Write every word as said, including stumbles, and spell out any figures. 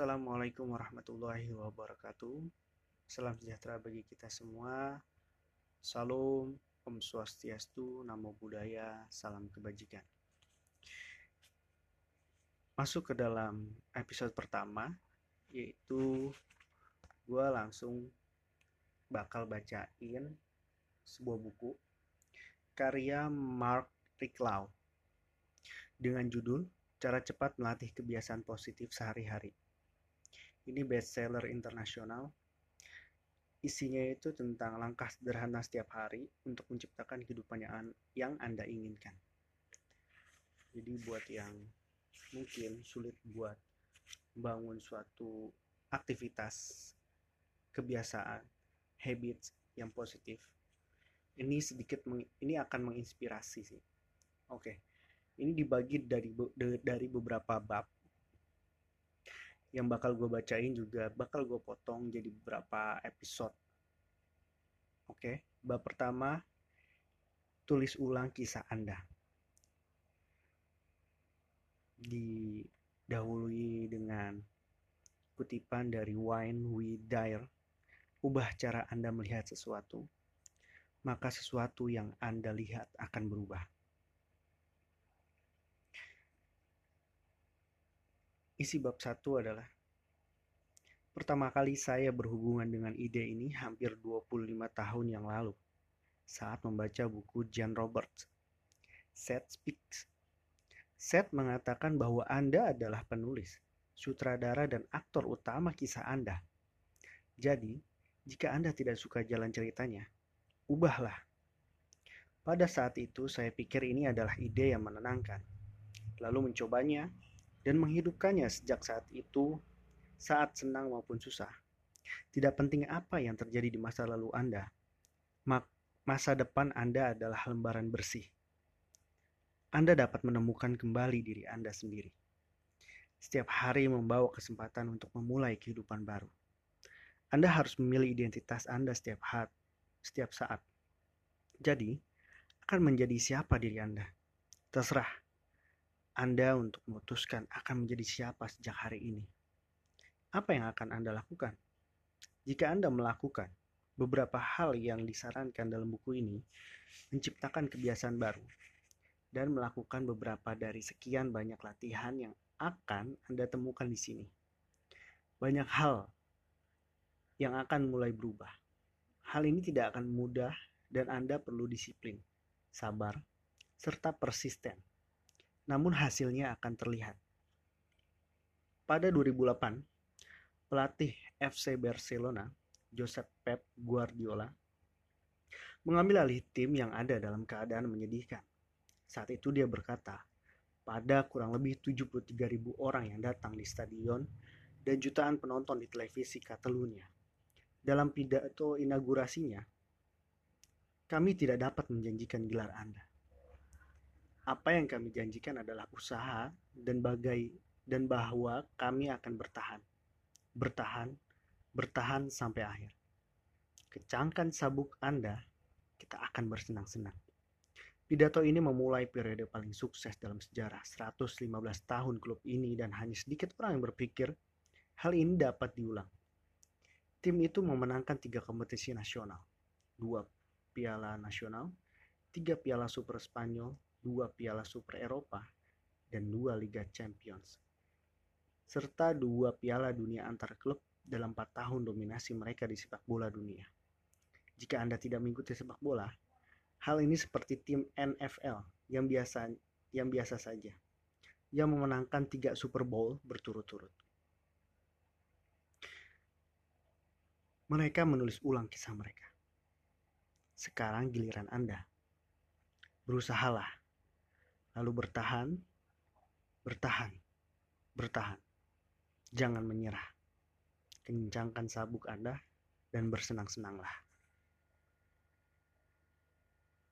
Assalamualaikum warahmatullahi wabarakatuh. Salam sejahtera bagi kita semua. Salam, Om Swastiastu, Namo Buddhaya, salam kebajikan. Masuk ke dalam episode pertama, yaitu gue langsung bakal bacain sebuah buku karya Marc Reklau dengan judul Cara Cepat Melatih Kebiasaan Positif Sehari-Hari. Ini bestseller internasional. Isinya itu tentang langkah sederhana setiap hari untuk menciptakan kehidupan yang Anda inginkan. Jadi buat yang mungkin sulit buat bangun suatu aktivitas, kebiasaan, habits yang positif, ini sedikit meng, ini akan menginspirasi sih. Oke. Okay. Ini dibagi dari dari beberapa bab yang bakal gue bacain, juga bakal gue potong jadi beberapa episode. Oke, bab pertama, tulis ulang kisah Anda. Didahului dengan kutipan dari Wayne Dyer, ubah cara Anda melihat sesuatu, maka sesuatu yang Anda lihat akan berubah. Isi bab satu adalah, pertama kali saya berhubungan dengan ide ini hampir dua puluh lima tahun yang lalu saat membaca buku Jean Roberts, Seth Speaks. Seth mengatakan bahwa Anda adalah penulis, sutradara dan aktor utama kisah Anda. Jadi, jika Anda tidak suka jalan ceritanya, ubahlah. Pada saat itu saya pikir ini adalah ide yang menenangkan, lalu mencobanya dan menghidupkannya sejak saat itu, saat senang maupun susah. Tidak penting apa yang terjadi di masa lalu Anda, masa depan Anda adalah lembaran bersih. Anda dapat menemukan kembali diri Anda sendiri. Setiap hari membawa kesempatan untuk memulai kehidupan baru. Anda harus memilih identitas Anda setiap hari, setiap saat. Jadi, akan menjadi siapa diri Anda. Terserah Anda untuk memutuskan akan menjadi siapa sejak hari ini. Apa yang akan Anda lakukan? Jika Anda melakukan beberapa hal yang disarankan dalam buku ini, menciptakan kebiasaan baru, dan melakukan beberapa dari sekian banyak latihan yang akan Anda temukan di sini, banyak hal yang akan mulai berubah. Hal ini tidak akan mudah dan Anda perlu disiplin, sabar, serta persisten. Namun hasilnya akan terlihat. Pada dua ribu delapan, pelatih F C Barcelona, Josep Pep Guardiola, mengambil alih tim yang ada dalam keadaan menyedihkan. Saat itu dia berkata, pada kurang lebih tujuh puluh tiga ribu orang yang datang di stadion dan jutaan penonton di televisi Catalunya. Dalam pidato inaugurasinya, kami tidak dapat menjanjikan gelar Anda. Apa yang kami janjikan adalah usaha dan bagai dan bahwa kami akan bertahan, bertahan, bertahan sampai akhir. Kencangkan sabuk Anda, kita akan bersenang-senang. Pidato ini memulai periode paling sukses dalam sejarah seratus lima belas tahun klub ini, dan hanya sedikit orang yang berpikir hal ini dapat diulang. Tim itu memenangkan tiga kompetisi nasional, dua piala nasional, tiga piala Super Spanyol, dua piala Super Eropa, dan dua Liga Champions, serta dua piala dunia antar klub dalam empat tahun dominasi mereka di sepak bola dunia. Jika Anda tidak mengikuti sepak bola, hal ini seperti tim N F L yang biasa yang biasa saja, yang memenangkan tiga Super Bowl berturut-turut. Mereka menulis ulang kisah mereka. Sekarang giliran Anda. Berusahalah. Lalu bertahan, bertahan, bertahan. Jangan menyerah. Kencangkan sabuk Anda dan bersenang-senanglah.